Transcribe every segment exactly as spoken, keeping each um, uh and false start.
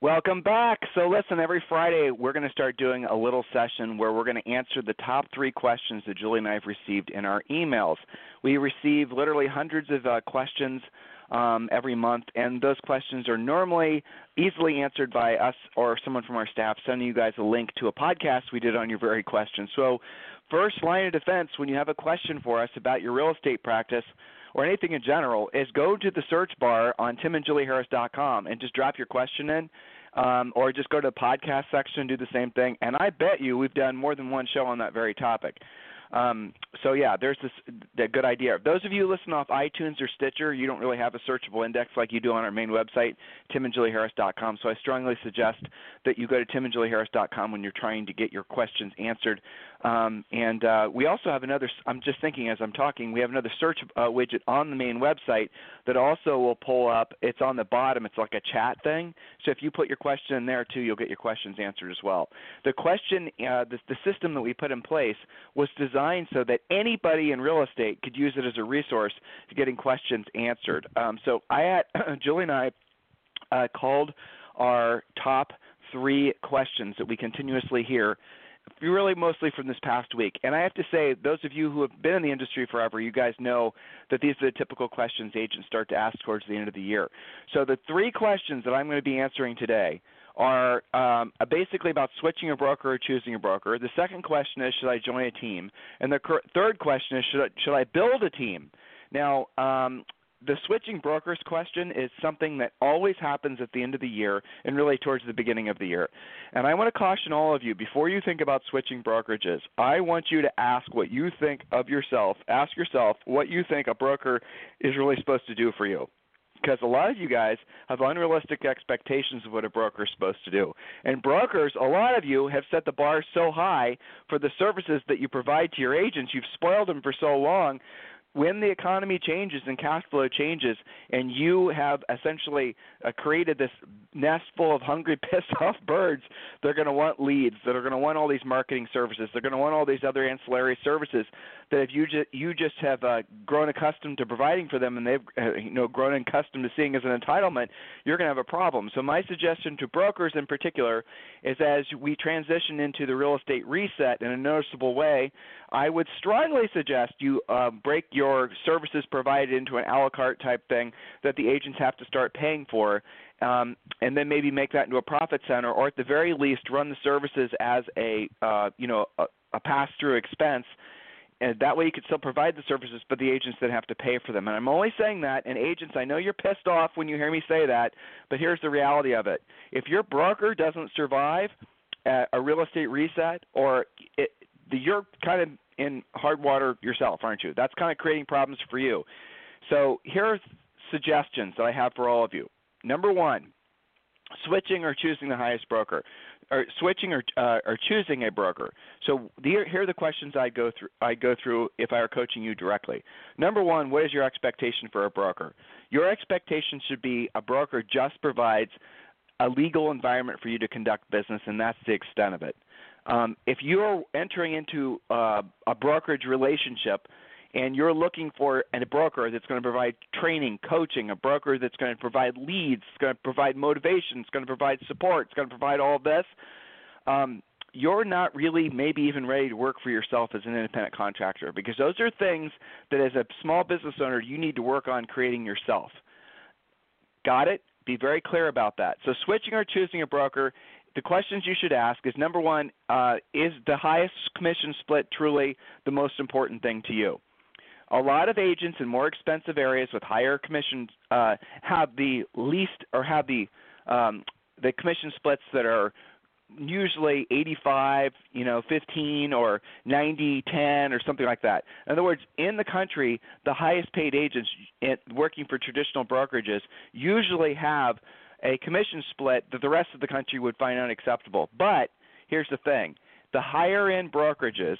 Welcome back. So listen, every Friday we're going to start doing a little session where we're going to answer the top three questions that Julie and I have received in our emails. We receive literally hundreds of uh, questions um, every month, and those questions are normally easily answered by us or someone from our staff sending you guys a link to a podcast we did on your very question. So first line of defense when you have a question for us about your real estate practice, or anything in general, is go to the search bar on tim and julie harris dot com and just drop your question in, um, or just go to the podcast section and do the same thing. And I bet you we've done more than one show on that very topic. Um, so, yeah, there's this the good idea. Those of you who listen off iTunes or Stitcher, you don't really have a searchable index like you do on our main website, tim and julie harris dot com. So I strongly suggest that you go to tim and julie harris dot com when you're trying to get your questions answered. Um, and uh, we also have another – I'm just thinking as I'm talking, we have another search uh, widget on the main website that also will pull up. It's on the bottom. It's like a chat thing. So if you put your question in there too, you'll get your questions answered as well. The question uh, – the, the system that we put in place was designed so that anybody in real estate could use it as a resource to getting questions answered. Um, so I had, Julie and I uh, called our top three questions that we continuously hear, really mostly from this past week. And I have to say, those of you who have been in the industry forever, you guys know that these are the typical questions agents start to ask towards the end of the year. So the three questions that I'm going to be answering today are um, basically about switching a broker or choosing a broker. The second question is, should I join a team? And the cur- third question is, should I, should I build a team? Now, um, the switching brokers question is something that always happens at the end of the year and really towards the beginning of the year. And I want to caution all of you, before you think about switching brokerages, I want you to ask what you think of yourself. Ask yourself what you think a broker is really supposed to do for you. Because a lot of you guys have unrealistic expectations of what a broker is supposed to do. And brokers, a lot of you have set the bar so high for the services that you provide to your agents. You've spoiled them for so long. When the economy changes and cash flow changes and you have essentially created this nest full of hungry, pissed-off birds, they're going to want leads. They're going to want all these marketing services. They're going to want all these other ancillary services that if you just, you just have uh, grown accustomed to providing for them and they've uh, you know, grown accustomed to seeing as an entitlement, you're going to have a problem. So my suggestion to brokers in particular is as we transition into the real estate reset in a noticeable way, I would strongly suggest you uh, break your or services provided into an a la carte type thing that the agents have to start paying for, um, and then maybe make that into a profit center, or at the very least run the services as a uh, you know a, a pass-through expense. And that way you could still provide the services, but the agents then have to pay for them. And I'm only saying that, and agents, I know you're pissed off when you hear me say that, but here's the reality of it. If your broker doesn't survive a real estate reset, or it, the, you're kind of in hard water yourself, aren't you? That's kind of creating problems for you. So here are suggestions that I have for all of you. Number one, switching or choosing the highest broker, or switching or uh, or choosing a broker. So here are the questions I go through. I go through if I were coaching you directly. Number one, what is your expectation for a broker? Your expectation should be a broker just provides a legal environment for you to conduct business, and that's the extent of it. Um, if you're entering into uh, a brokerage relationship and you're looking for a broker that's going to provide training, coaching, a broker that's going to provide leads, it's going to provide motivation, it's going to provide support, it's going to provide all this, um, you're not really maybe even ready to work for yourself as an independent contractor, because those are things that as a small business owner you need to work on creating yourself. Got it? Be very clear about that. So switching or choosing a broker, the questions you should ask is, number one, uh, is the highest commission split truly the most important thing to you? A lot of agents in more expensive areas with higher commissions uh, have the least, or have the um, the commission splits that are usually eighty-five, you know, fifteen or ninety, ten or something like that. In other words, in the country, the highest paid agents working for traditional brokerages usually have a commission split that the rest of the country would find unacceptable. But here's the thing. The higher-end brokerages,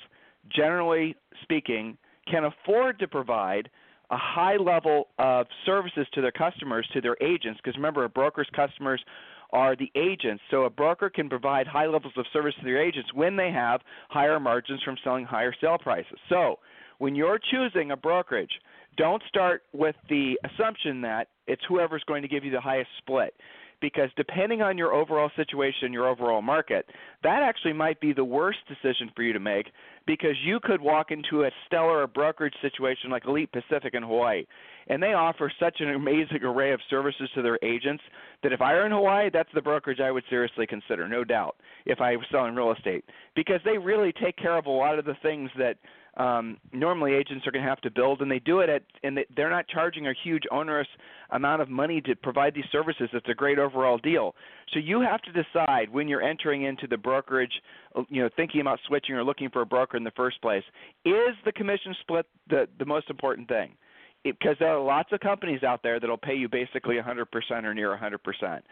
generally speaking, can afford to provide a high level of services to their customers, to their agents, because remember, a broker's customers are the agents. So a broker can provide high levels of service to their agents when they have higher margins from selling higher sale prices. So when you're choosing a brokerage, don't start with the assumption that it's whoever's going to give you the highest split, because depending on your overall situation, your overall market, that actually might be the worst decision for you to make, because you could walk into a stellar brokerage situation like Elite Pacific in Hawaii, and they offer such an amazing array of services to their agents that if I were in Hawaii, that's the brokerage I would seriously consider, no doubt, if I was selling real estate, because they really take care of a lot of the things that Um, normally agents are going to have to build, and they do it at, and they're not charging a huge onerous amount of money to provide these services. It's a great overall deal. So you have to decide when you're entering into the brokerage, you know, thinking about switching or looking for a broker in the first place, is the commission split the, the most important thing? Because there are lots of companies out there that will pay you basically one hundred percent or near one hundred percent.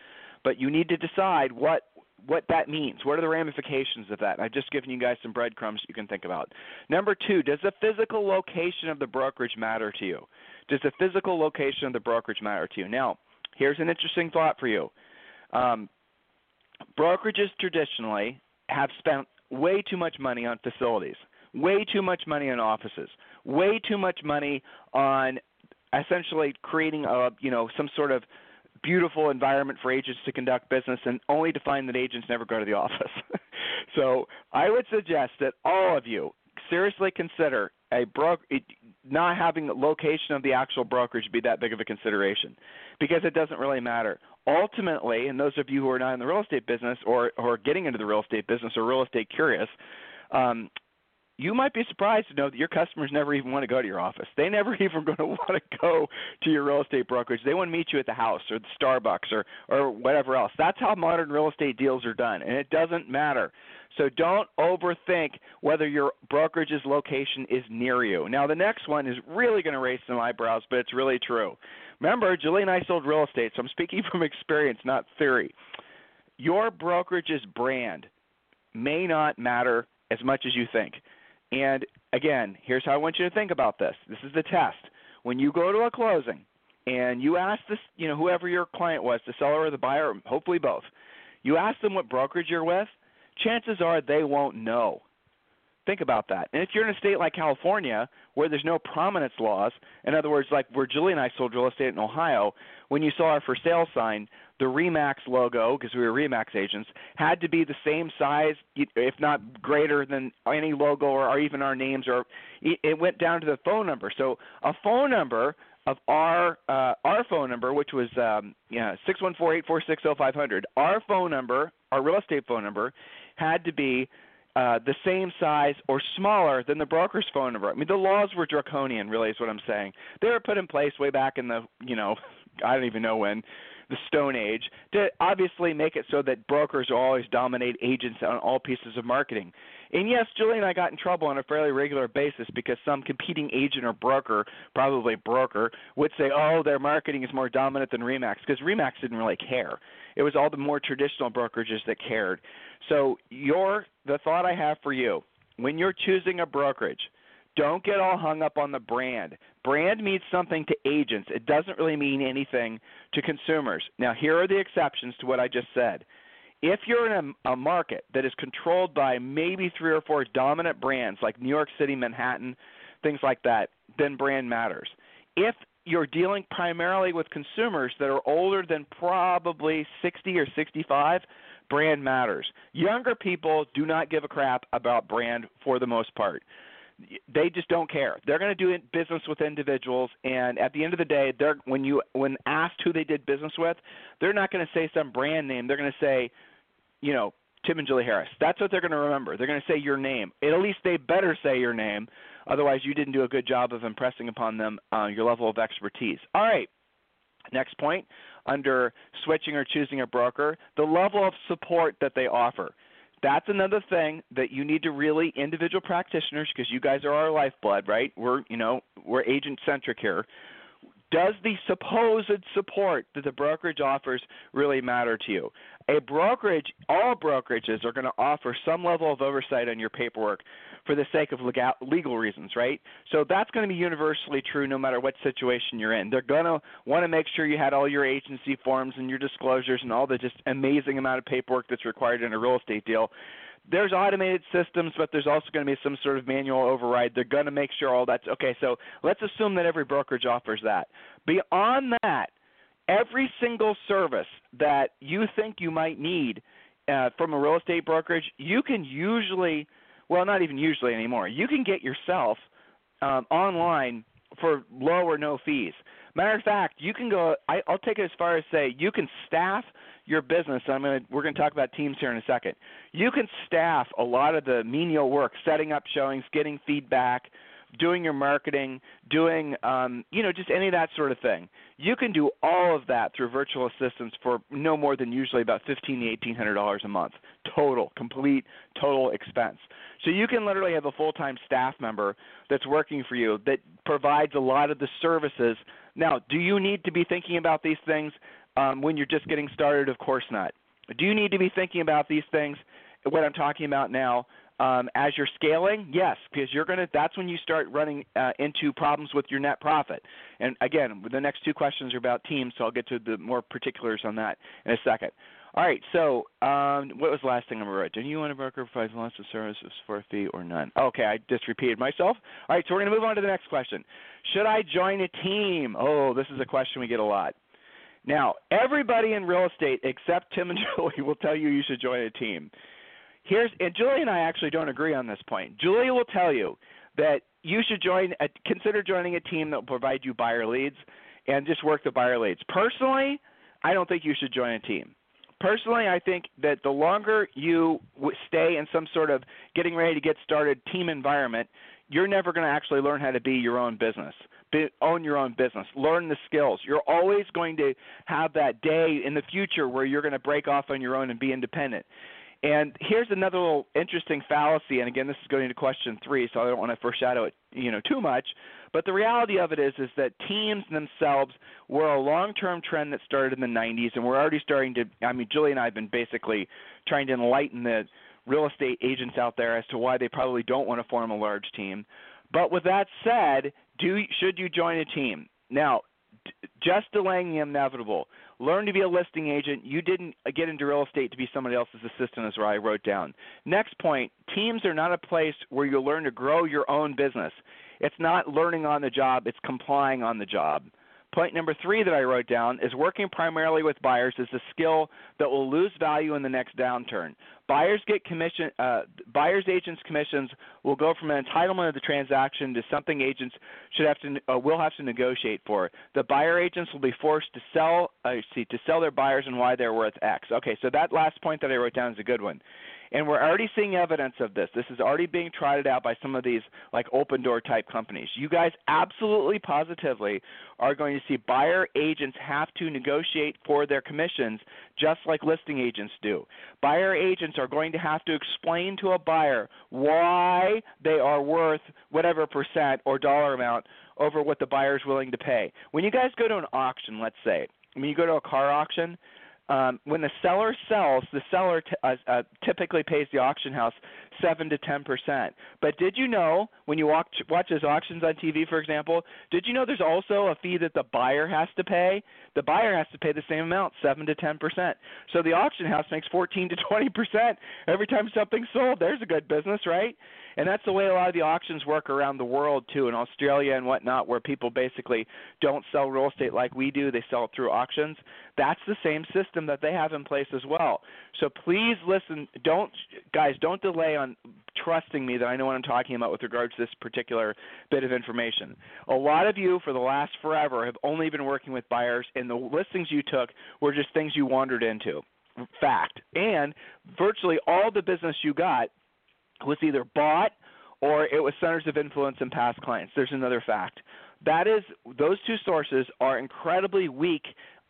But you need to decide what what that means. What are the ramifications of that? I've just given you guys some breadcrumbs that you can think about. Number two, does the physical location of the brokerage matter to you? Does the physical location of the brokerage matter to you? Now, here's an interesting thought for you. Um, brokerages traditionally have spent way too much money on facilities, way too much money on offices, way too much money on essentially creating a, you know, some sort of beautiful environment for agents to conduct business, and only to find that agents never go to the office. So I would suggest that all of you seriously consider a bro- not having the location of the actual brokerage be that big of a consideration, because it doesn't really matter. Ultimately, and those of you who are not in the real estate business or, or getting into the real estate business or real estate curious, um, you might be surprised to know that your customers never even want to go to your office. They never even going to want to go to your real estate brokerage. They want to meet you at the house or the Starbucks or, or whatever else. That's how modern real estate deals are done, and it doesn't matter. So don't overthink whether your brokerage's location is near you. Now, the next one is really going to raise some eyebrows, but it's really true. Remember, Julie and I sold real estate, so I'm speaking from experience, not theory. Your brokerage's brand may not matter as much as you think. And, again, here's how I want you to think about this. This is the test. When you go to a closing and you ask this, you know, whoever your client was, the seller or the buyer, hopefully both, you ask them what brokerage you're with, chances are they won't know. Think about that. And if you're in a state like California where there's no prominence laws, in other words, like where Julie and I sold real estate in Ohio, when you saw our for sale sign, the RE/MAX logo, because we were RE/MAX agents, had to be the same size, if not greater than any logo or even our names. Or it went down to the phone number. So a phone number of our uh, our phone number, which was um, you know, six one four, eight four six, zero five zero zero, our phone number, our real estate phone number, had to be Uh, the same size or smaller than the broker's phone number. I mean, the laws were draconian, really, is what I'm saying. They were put in place way back in the, you know, I don't even know when, the Stone Age, to obviously make it so that brokers always dominate agents on all pieces of marketing. And yes, Julie and I got in trouble on a fairly regular basis because some competing agent or broker, probably broker, would say, oh, their marketing is more dominant than RE/MAX, because RE/MAX didn't really care. It was all the more traditional brokerages that cared. So your the thought I have for you, when you're choosing a brokerage, don't get all hung up on the brand. Brand means something to agents. It doesn't really mean anything to consumers. Now, here are the exceptions to what I just said. If you're in a, a market that is controlled by maybe three or four dominant brands like New York City, Manhattan, things like that, then brand matters. If you're dealing primarily with consumers that are older than probably sixty or sixty-five, brand matters. Younger people do not give a crap about brand for the most part. They just don't care. They're going to do business with individuals, and at the end of the day, they're when you when asked who they did business with, they're not going to say some brand name. They're going to say, you know, Tim and Julie Harris. That's what they're going to remember. They're going to say your name. At least they better say your name. Otherwise, you didn't do a good job of impressing upon them uh, your level of expertise. All right. Next point, under switching or choosing a broker, the level of support that they offer. that's another thing that you need to really, individual practitioners, because you guys are our lifeblood, right? We're, you know, we're agent-centric here. Does the supposed support that the brokerage offers really matter to you? A brokerage, all brokerages are going to offer some level of oversight on your paperwork for the sake of legal, legal reasons, right? So that's going to be universally true no matter what situation you're in. They're going to want to make sure you had all your agency forms and your disclosures and all the just amazing amount of paperwork that's required in a real estate deal. There's automated systems, but there's also going to be some sort of manual override. They're going to make sure all that's okay. So let's assume that every brokerage offers that. Beyond that, every single service that you think you might need uh, from a real estate brokerage, you can usually, well, not even usually anymore, you can get yourself um, online for low or no fees. Matter of fact, you can go, I, I'll take it as far as say you can staff your business. I'm gonna, we're going to talk about teams here in a second. You can staff a lot of the menial work, setting up showings, getting feedback, doing your marketing, doing, um, you know, just any of that sort of thing. You can do all of that through virtual assistants for no more than usually about fifteen hundred to eighteen hundred dollars a month, total, complete, total expense. So you can literally have a full-time staff member that's working for you that provides a lot of the services. Now, do you need to be thinking about these things um, when you're just getting started? Of course not. Do you need to be thinking about these things, what I'm talking about now, Um, as you're scaling? Yes, because you're going to, that's when you start running uh, into problems with your net profit. And again, the next two questions are about teams, so I'll get to the more particulars on that in a second. All right, so um, what was the last thing I wrote? Do you want a broker who provides lots of services for a fee or none? Okay, I just repeated myself. All right, so we're going to move on to the next question. Should I join a team? Oh, this is a question we get a lot. Now, everybody in real estate except Tim and Julie will tell you you should join a team. Here's, and Julie and I actually don't agree on this point. Julie will tell you that you should join, a, consider joining a team that will provide you buyer leads and just work the buyer leads. Personally, I don't think you should join a team. Personally, I think that the longer you stay in some sort of getting ready to get started team environment, you're never going to actually learn how to be your own business, be, own your own business, learn the skills. You're always going to have that day in the future where you're going to break off on your own and be independent. And here's another little interesting fallacy, and again, this is going into question three, so I don't want to foreshadow it, you know, too much. But the reality of it is, is that teams themselves were a long-term trend that started in the nineties, and we're already starting to. I mean, Julie and I have been basically trying to enlighten the real estate agents out there as to why they probably don't want to form a large team. But with that said, do should you join a team now? Just delaying the inevitable. Learn to be a listing agent. You didn't get into real estate to be somebody else's assistant, is what I wrote down. Next point, teams are not a place where you learn to grow your own business. It's not learning on the job. It's complying on the job. Point number three that I wrote down is working primarily with buyers is a skill that will lose value in the next downturn. Buyers get commission. Uh, buyers agents' commissions will go from an entitlement of the transaction to something agents should have to uh, will have to negotiate for. The buyer agents will be forced to sell. Uh, see, to sell their buyers and why they're worth X. Okay, so that last point that I wrote down is a good one. And we're already seeing evidence of this. This is already being trotted out by some of these like open door type companies. You guys absolutely positively are going to see buyer agents have to negotiate for their commissions just like listing agents do. Buyer agents are going to have to explain to a buyer why they are worth whatever percent or dollar amount over what the buyer is willing to pay. When you guys go to an auction, let's say, when you go to a car auction, Um, when the seller sells, the seller t- uh, uh, typically pays the auction house seven to ten percent. But did you know, when you watch, watch those auctions on T V, for example, did you know there's also a fee that the buyer has to pay? The buyer has to pay the same amount, seven to ten percent. So the auction house makes fourteen to twenty percent every time something's sold. There's a good business, right? And that's the way a lot of the auctions work around the world, too, in Australia and whatnot, where people basically don't sell real estate like we do. They sell it through auctions. That's the same system that they have in place as well. So please listen. Don't, guys, don't delay on trusting me that I know what I'm talking about with regards to this particular bit of information. A lot of you for the last forever have only been working with buyers, and the listings you took were just things you wandered into. Fact. And virtually all the business you got was either bought or it was centers of influence and past clients. There's another fact. That is, those two sources are incredibly weak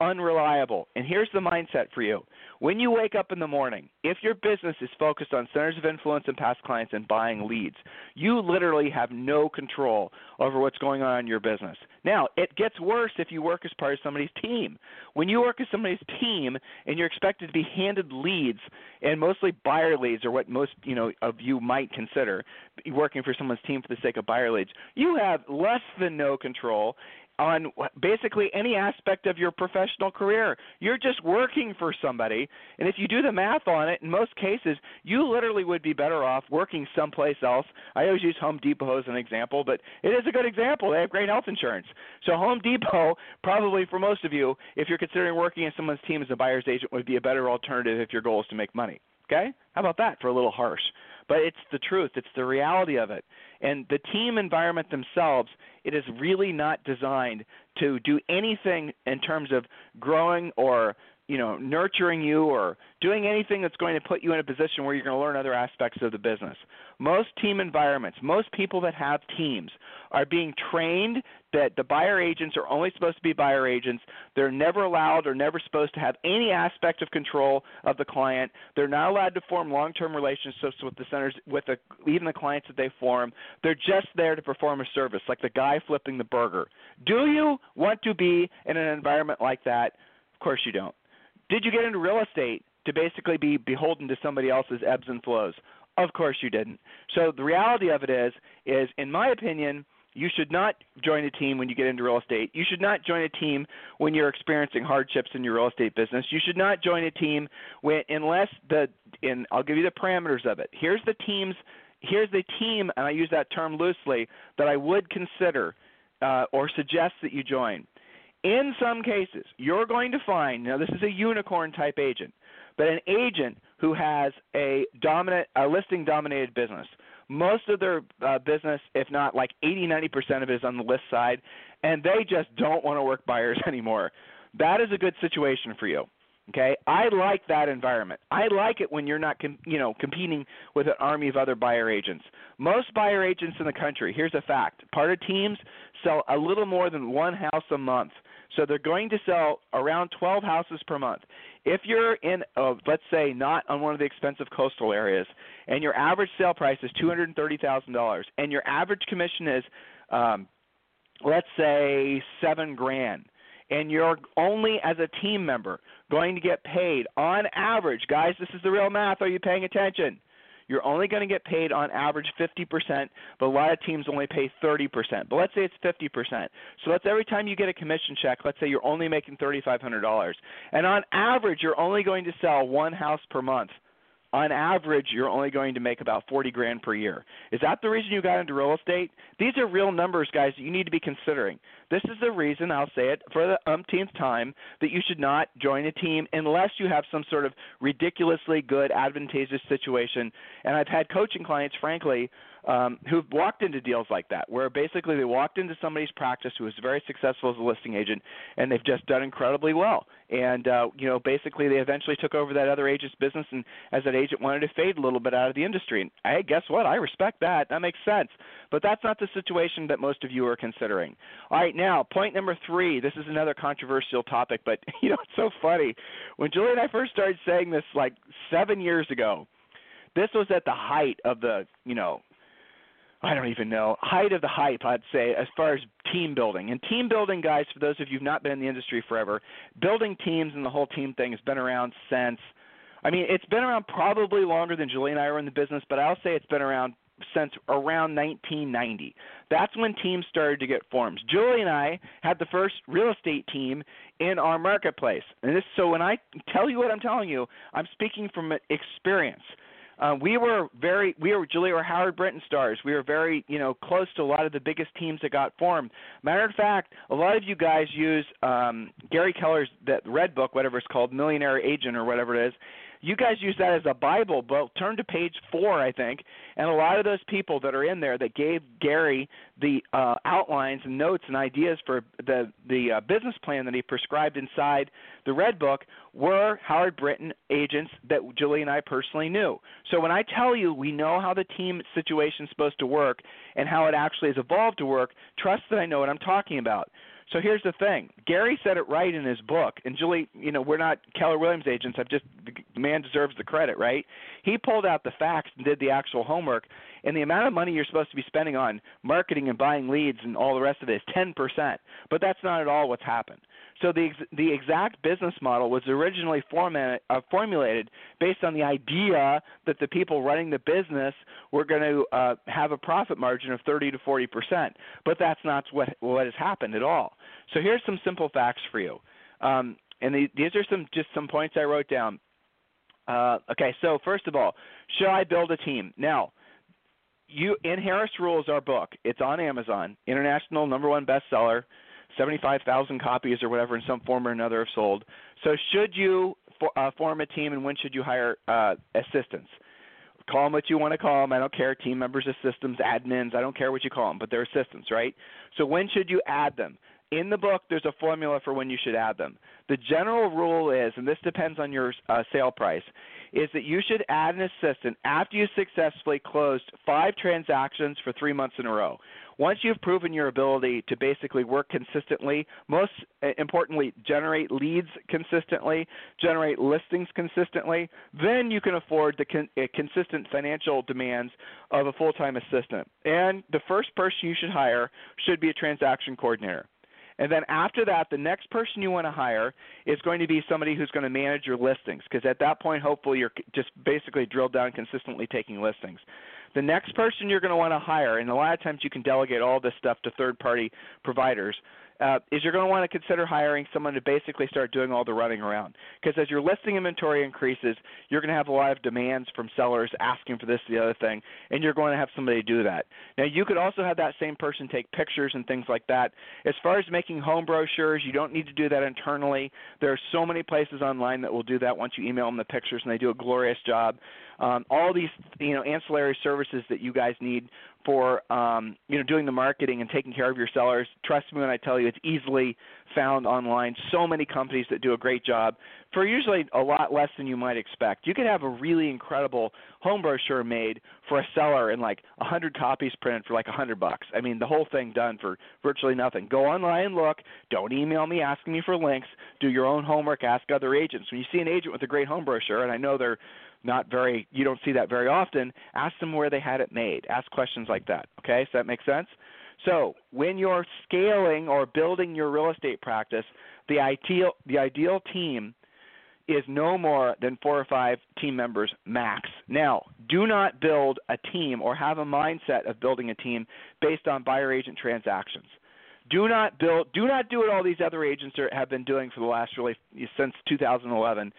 unreliable. And here's the mindset for you. When you wake up in the morning, if your business is focused on centers of influence and past clients and buying leads, you literally have no control over what's going on in your business. Now, it gets worse if you work as part of somebody's team. When you work as somebody's team and you're expected to be handed leads, and mostly buyer leads are what most, you know, of you might consider working for someone's team for the sake of buyer leads, you have less than no control on basically any aspect of your professional career. You're just working for somebody, and if you do the math on it, in most cases, you literally would be better off working someplace else. I always use Home Depot as an example, but it is a good example. They have great health insurance. So Home Depot, probably for most of you, if you're considering working in someone's team as a buyer's agent, would be a better alternative if your goal is to make money. Okay? How about that for a little harsh? But it's the truth. It's the reality of it. And the team environment themselves, it is really not designed to do anything in terms of growing or, you know, nurturing you or doing anything that's going to put you in a position where you're going to learn other aspects of the business. Most team environments, most people that have teams are being trained that the buyer agents are only supposed to be buyer agents. They're never allowed or never supposed to have any aspect of control of the client. They're not allowed to form long-term relationships with the centers, with the, even the clients that they form. They're just there to perform a service, like the guy flipping the burger. Do you want to be in an environment like that? Of course you don't. Did you get into real estate to basically be beholden to somebody else's ebbs and flows? Of course you didn't. So the reality of it is, is in my opinion, you should not join a team when you get into real estate. You should not join a team when you're experiencing hardships in your real estate business. You should not join a team when, unless the – and I'll give you the parameters of it. Here's the teams – here's the team, and I use that term loosely, that I would consider uh, or suggest that you join. In some cases, you're going to find – now this is a unicorn-type agent, but an agent who has a dominant, a listing-dominated business. Most of their uh, business, if not like eighty, ninety percent of it is on the list side, and they just don't want to work buyers anymore. That is a good situation for you. Okay, I like that environment. I like it when you're not, com- you know, competing with an army of other buyer agents. Most buyer agents in the country, here's a fact, part of teams sell a little more than one house a month. So they're going to sell around twelve houses per month. If you're in, a, let's say, not on one of the expensive coastal areas, and your average sale price is two hundred thirty thousand dollars, and your average commission is, um, let's say, seven grand, and you're only as a team member going to get paid on average. Guys, this is the real math. Are you paying attention? You're only going to get paid on average fifty percent, but a lot of teams only pay thirty percent. But let's say it's fifty percent. So that's every time you get a commission check, let's say you're only making thirty-five hundred dollars. And on average, you're only going to sell one house per month. On average, you're only going to make about forty grand per year. Is that the reason you got into real estate? These are real numbers, guys, that you need to be considering. This is the reason, I'll say it for the umpteenth time, that you should not join a team unless you have some sort of ridiculously good, advantageous situation. And I've had coaching clients, frankly, um, who've walked into deals like that, where basically they walked into somebody's practice who was very successful as a listing agent, and they've just done incredibly well. And, uh, you know, basically they eventually took over that other agent's business, and as that agent wanted to fade a little bit out of the industry. And hey, guess what? I respect that. That makes sense. But that's not the situation that most of you are considering. All right, now, point number three. This is another controversial topic, but, you know, it's so funny. When Julie and I first started saying this like seven years ago, this was at the height of the, you know, I don't even know, height of the hype, I'd say, as far as team building. And team building, guys, for those of you who've not been in the industry forever, building teams and the whole team thing has been around since, I mean, it's been around probably longer than Julie and I were in the business, but I'll say it's been around since around nineteen ninety. That's when teams started to get formed. Julie and I had the first real estate team in our marketplace. And this, so when I tell you what I'm telling you, I'm speaking from experience. Uh, we were very, we were, Julie or Howard Brenton stars. We were very, you know, close to a lot of the biggest teams that got formed. Matter of fact, a lot of you guys use um, Gary Keller's that red book, whatever it's called, Millionaire Agent or whatever it is. You guys use that as a Bible, but turn to page four, I think, and a lot of those people that are in there that gave Gary the uh, outlines and notes and ideas for the, the uh, business plan that he prescribed inside the Red Book were Howard Brenton agents that Julie and I personally knew. So when I tell you we know how the team situation is supposed to work and how it actually has evolved to work, trust that I know what I'm talking about. So here's the thing. Gary said it right in his book. And Julie, you know, we're not Keller Williams agents. I've just the man deserves the credit, right? He pulled out the facts and did the actual homework. And the amount of money you're supposed to be spending on marketing and buying leads and all the rest of it is ten percent. But that's not at all what's happened. So the the exact business model was originally format, uh, formulated based on the idea that the people running the business were going to uh, have a profit margin of thirty to forty percent. But that's not what what has happened at all. So here's some simple facts for you. Um, and the, these are some just some points I wrote down. Uh, okay, so first of all, should I build a team? Now, you in Harris Rules, our book, it's on Amazon, international number one bestseller, seventy-five thousand copies or whatever in some form or another have sold. So should you for, uh, form a team, and when should you hire uh, assistants? Call them what you want to call them. I don't care, team members, assistants, admins. I don't care what you call them, but they're assistants, right? So when should you add them? In the book, there's a formula for when you should add them. The general rule is, and this depends on your uh, sale price, is that you should add an assistant after you successfully closed five transactions for three months in a row. Once you've proven your ability to basically work consistently, most importantly, generate leads consistently, generate listings consistently, then you can afford the con- consistent financial demands of a full-time assistant. And the first person you should hire should be a transaction coordinator. And then after that, the next person you want to hire is going to be somebody who's going to manage your listings, because at that point, hopefully, you're just basically drilled down consistently taking listings. The next person you're going to want to hire, and a lot of times you can delegate all this stuff to third-party providers, uh, is you're going to want to consider hiring someone to basically start doing all the running around. Because as your listing inventory increases, you're going to have a lot of demands from sellers asking for this, the other thing, and you're going to have somebody do that. Now, you could also have that same person take pictures and things like that. As far as making home brochures, you don't need to do that internally. There are so many places online that will do that once you email them the pictures, and they do a glorious job. Um, all these, you know, ancillary services that you guys need for um, you know, doing the marketing and taking care of your sellers. Trust me when I tell you, it's easily found online. So many companies that do a great job for usually a lot less than you might expect. You could have a really incredible home brochure made for a seller and like one hundred copies printed for like one hundred bucks. I mean, the whole thing done for virtually nothing. Go online and look. Don't email me asking me for links. Do your own homework. Ask other agents. When you see an agent with a great home brochure, and I know they're not very, you don't see that very often, ask them where they had it made. Ask questions like that. Okay, does that make sense? So when you're scaling or building your real estate practice, the ideal, the ideal team is no more than four or five team members max. Now, do not build a team or have a mindset of building a team based on buyer agent transactions. Do not build, do not do what all these other agents are, have been doing for the last really since two thousand eleven.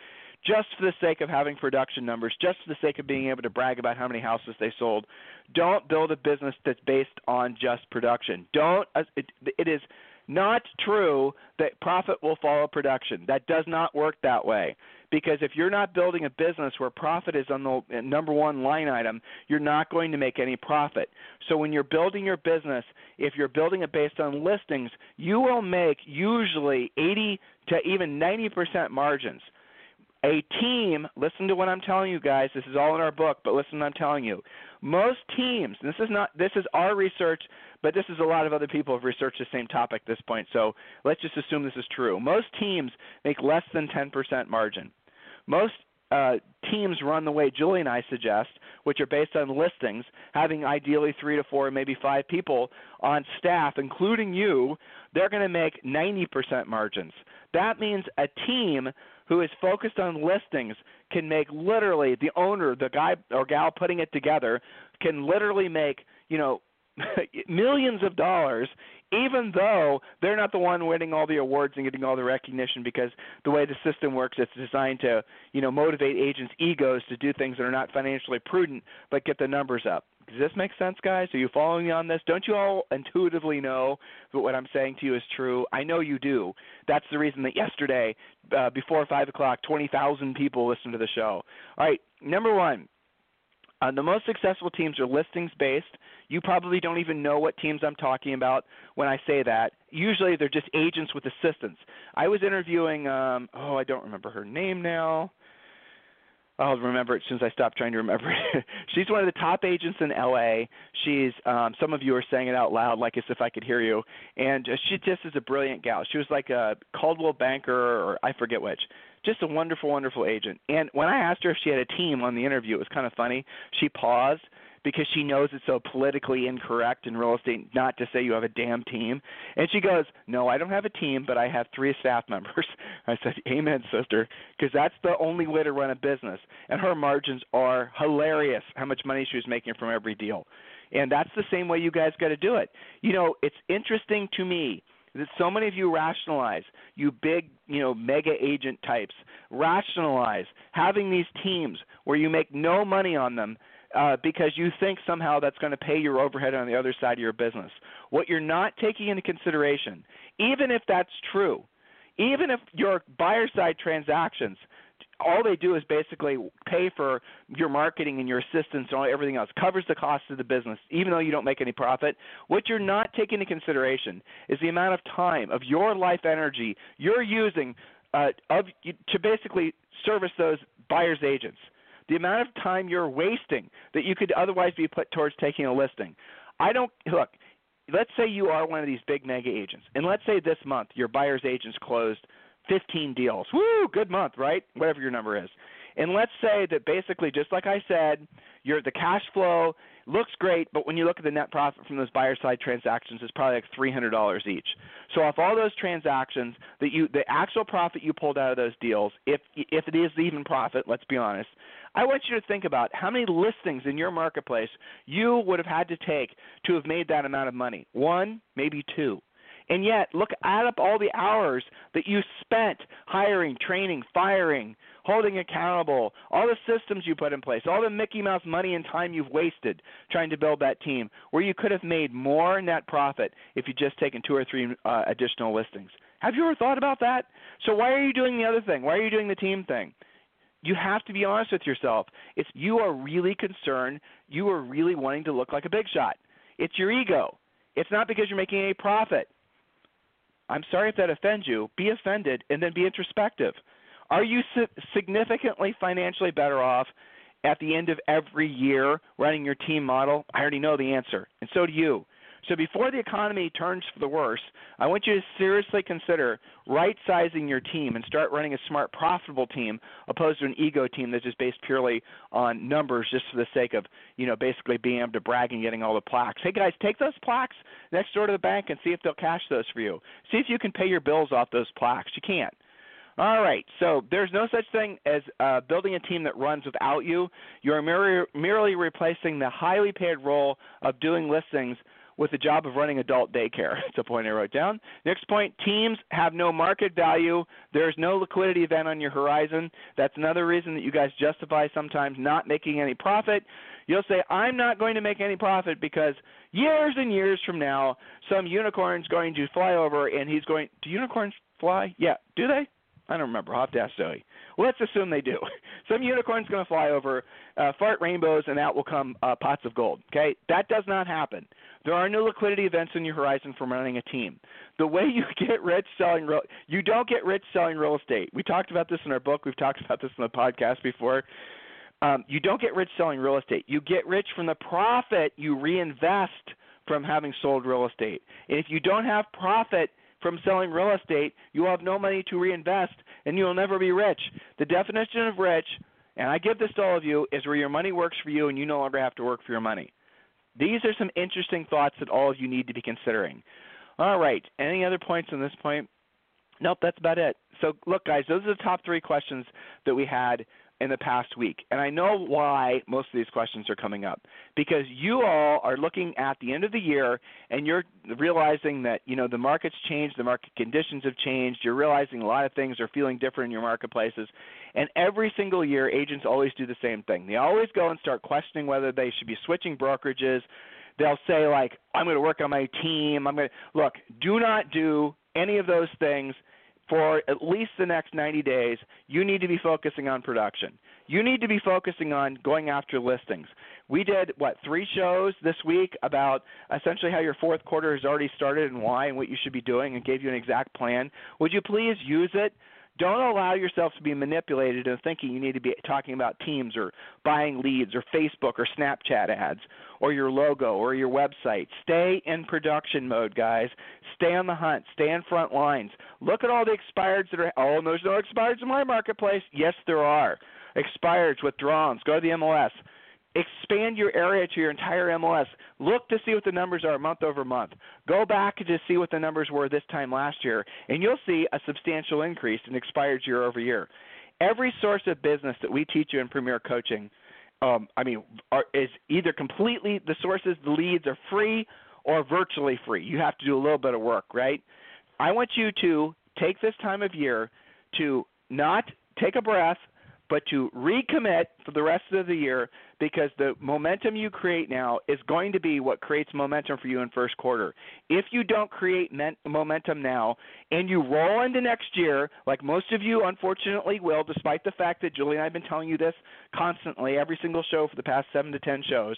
Just for the sake of having production numbers, just for the sake of being able to brag about how many houses they sold. Don't build a business that's based on just production. Don't. It, it is not true that profit will follow production. That does not work that way. Because if you're not building a business where profit is on the number one line item, you're not going to make any profit. So when you're building your business, if you're building it based on listings, you will make usually eighty to even ninety percent margins. A team, listen to what I'm telling you guys, this is all in our book, but listen to what I'm telling you. Most teams, this is not, this is our research, but this is a lot of other people have researched the same topic at this point, so let's just assume this is true. Most teams make less than ten percent margin. Most uh, teams run the way Julie and I suggest, which are based on listings, having ideally three to four, maybe five people on staff, including you. They're going to make ninety percent margins. That means a team who is focused on listings can make literally, the owner, the guy or gal putting it together, can literally make, you know, millions of dollars, even though they're not the one winning all the awards and getting all the recognition, because the way the system works, it's designed to, you know, motivate agents' egos to do things that are not financially prudent but get the numbers up. Does this make sense, guys? Are you following me on this? Don't you all intuitively know that what I'm saying to you is true? I know you do. That's the reason that yesterday, uh, before five o'clock, twenty thousand people listened to the show. All right, number one, uh, the most successful teams are listings-based. You probably don't even know what teams I'm talking about when I say that. Usually they're just agents with assistants. I was interviewing um, – oh, I don't remember her name now. I'll remember it as soon as I stop trying to remember it. She's one of the top agents in L A. She's um, some of you are saying it out loud like as if I could hear you. And she just is a brilliant gal. She was like a Coldwell Banker or I forget which. Just a wonderful, wonderful agent. And when I asked her if she had a team on the interview, it was kind of funny. She paused because she knows it's so politically incorrect in real estate not to say you have a damn team. And she goes, no, I don't have a team, but I have three staff members. I said, amen, sister, because that's the only way to run a business. And her margins are hilarious, how much money she was making from every deal. And that's the same way you guys got to do it. You know, it's interesting to me that so many of you rationalize, you big, you know, mega agent types, rationalize having these teams where you make no money on them uh, because you think somehow that's going to pay your overhead on the other side of your business. What you're not taking into consideration, even if that's true, even if your buyer side transactions, all they do is basically pay for your marketing and your assistance and everything else, covers the cost of the business, even though you don't make any profit. What you're not taking into consideration is the amount of time, of your life energy you're using uh, of, to basically service those buyer's agents, the amount of time you're wasting that you could otherwise be put towards taking a listing. I don't – look, let's say you are one of these big mega agents, and let's say this month your buyer's agents closed – fifteen deals. Woo, good month, right? Whatever your number is. And let's say that basically, just like I said, your the cash flow looks great, but when you look at the net profit from those buyer side transactions, it's probably like three hundred dollars each. So off all those transactions, that you the actual profit you pulled out of those deals, if if it is even profit, let's be honest, I want you to think about how many listings in your marketplace you would have had to take to have made that amount of money. One, maybe two. And yet, look, add up all the hours that you spent hiring, training, firing, holding accountable, all the systems you put in place, all the Mickey Mouse money and time you've wasted trying to build that team, where you could have made more net profit if you'd just taken two or three uh, additional listings. Have you ever thought about that? So why are you doing the other thing? Why are you doing the team thing? You have to be honest with yourself. If you are really concerned, you are really wanting to look like a big shot. It's your ego. It's not because you're making any profit. I'm sorry if that offends you. Be offended and then be introspective. Are you significantly financially better off at the end of every year running your team model? I already know the answer, and so do you. So before the economy turns for the worse, I want you to seriously consider right-sizing your team and start running a smart, profitable team opposed to an ego team that's just based purely on numbers just for the sake of, you know, basically being able to brag and getting all the plaques. Hey, guys, take those plaques next door to the bank and see if they'll cash those for you. See if you can pay your bills off those plaques. You can't. All right, so there's no such thing as uh, building a team that runs without you. You're mer- merely replacing the highly paid role of doing listings with the job of running adult daycare. That's a point I wrote down. Next point, teams have no market value. There's no liquidity event on your horizon. That's another reason that you guys justify sometimes not making any profit. You'll say, I'm not going to make any profit because years and years from now, some unicorn's going to fly over and he's going, do unicorns fly? Yeah, do they? I don't remember. I'll have to ask Zoe. Well, let's assume they do. Some unicorn's going to fly over, uh, fart rainbows, and out will come uh, pots of gold. Okay? That does not happen. There are no liquidity events on your horizon from running a team. The way you get rich selling real – you don't get rich selling real estate. We talked about this in our book. We've talked about this in the podcast before. Um, you don't get rich selling real estate. You get rich from the profit you reinvest from having sold real estate. And if you don't have profit – from selling real estate, you will have no money to reinvest, and you will never be rich. The definition of rich, and I give this to all of you, is where your money works for you and you no longer have to work for your money. These are some interesting thoughts that all of you need to be considering. All right, any other points on this point? Nope, that's about it. So, look, guys, those are the top three questions that we had in the past week. And I know why most of these questions are coming up, because you all are looking at the end of the year and you're realizing that, you know, the market's changed, the market conditions have changed, you're realizing a lot of things are feeling different in your marketplaces. And every single year, agents always do the same thing. They always go and start questioning whether they should be switching brokerages. They'll say, like, I'm going to work on my team. I'm going to look, do not do any of those things. For at least the next ninety days, you need to be focusing on production. You need to be focusing on going after listings. We did, what, three shows this week about essentially how your fourth quarter has already started and why and what you should be doing, and gave you an exact plan. Would you please use it? Don't allow yourself to be manipulated into thinking you need to be talking about teams or buying leads or Facebook or Snapchat ads or your logo or your website. Stay in production mode, guys. Stay on the hunt. Stay in front lines. Look at all the expireds that are – oh, there's no expireds in my marketplace. Yes, there are. Expireds, withdrawals. Go to the M L S. Expand your area to your entire M L S. Look to see what the numbers are month over month. Go back to see what the numbers were this time last year, and you'll see a substantial increase in expireds year over year. Every source of business that we teach you in Premier Coaching, um, I mean, are, is either completely the sources, the leads are free or virtually free. You have to do a little bit of work, right? I want you to take this time of year to not take a breath, but to recommit for the rest of the year, because the momentum you create now is going to be what creates momentum for you in first quarter. If you don't create momentum now and you roll into next year, like most of you unfortunately will, despite the fact that Julie and I have been telling you this constantly every single show for the past seven to ten shows,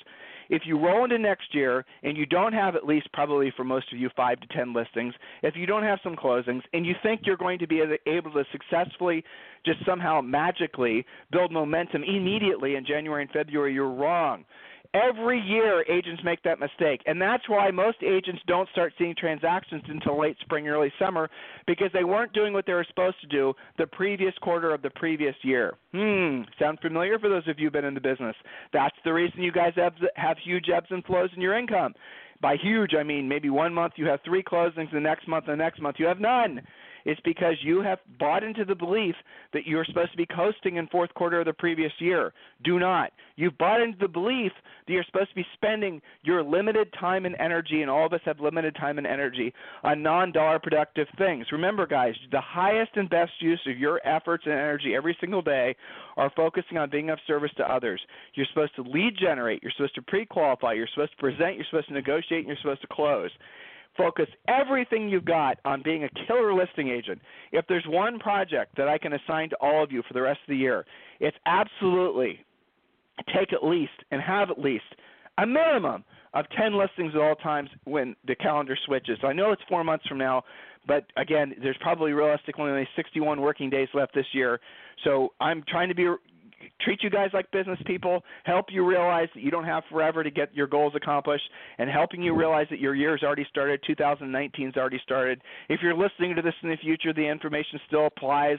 if you roll into next year and you don't have at least probably for most of you five to ten listings, if you don't have some closings and you think you're going to be able to successfully just somehow magically build momentum immediately in January and February, you're wrong. Every year, agents make that mistake, and that's why most agents don't start seeing transactions until late spring, early summer, because they weren't doing what they were supposed to do the previous quarter of the previous year. Hmm, sound familiar for those of you who've been in the business? That's the reason you guys have, have huge ebbs and flows in your income. By huge, I mean maybe one month you have three closings, the next month, the next month you have none. It's because you have bought into the belief that you're supposed to be coasting in fourth quarter of the previous year. Do not. You've bought into the belief that you're supposed to be spending your limited time and energy, and all of us have limited time and energy, on non-dollar productive things. Remember, guys, the highest and best use of your efforts and energy every single day are focusing on being of service to others. You're supposed to lead generate. You're supposed to pre-qualify. You're supposed to present. You're supposed to negotiate. And you're supposed to close. Focus everything you've got on being a killer listing agent. If there's one project that I can assign to all of you for the rest of the year, it's absolutely take at least and have at least a minimum of ten listings at all times when the calendar switches. So I know it's four months from now, but again, there's probably realistically only sixty-one working days left this year. So I'm trying to be treat you guys like business people, help you realize that you don't have forever to get your goals accomplished, and helping you realize that your year's already started, two thousand nineteen's already started. If you're listening to this in the future, the information still applies.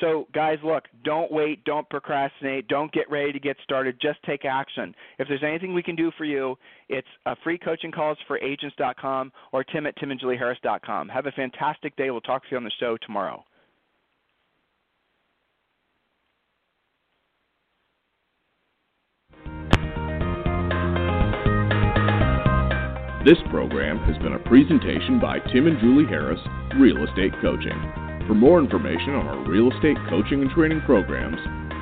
So, guys, look, don't wait, don't procrastinate, don't get ready to get started, just take action. If there's anything we can do for you, it's uh, free coaching calls for agents dot com or Tim at tim and julie harris dot com. Have a fantastic day. We'll talk to you on the show tomorrow. This program has been a presentation by Tim and Julie Harris, Real Estate Coaching. For more information on our real estate coaching and training programs,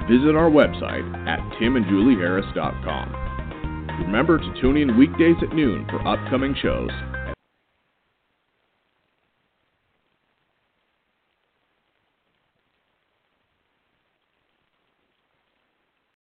visit our website at tim and julie harris dot com. Remember to tune in weekdays at noon for upcoming shows.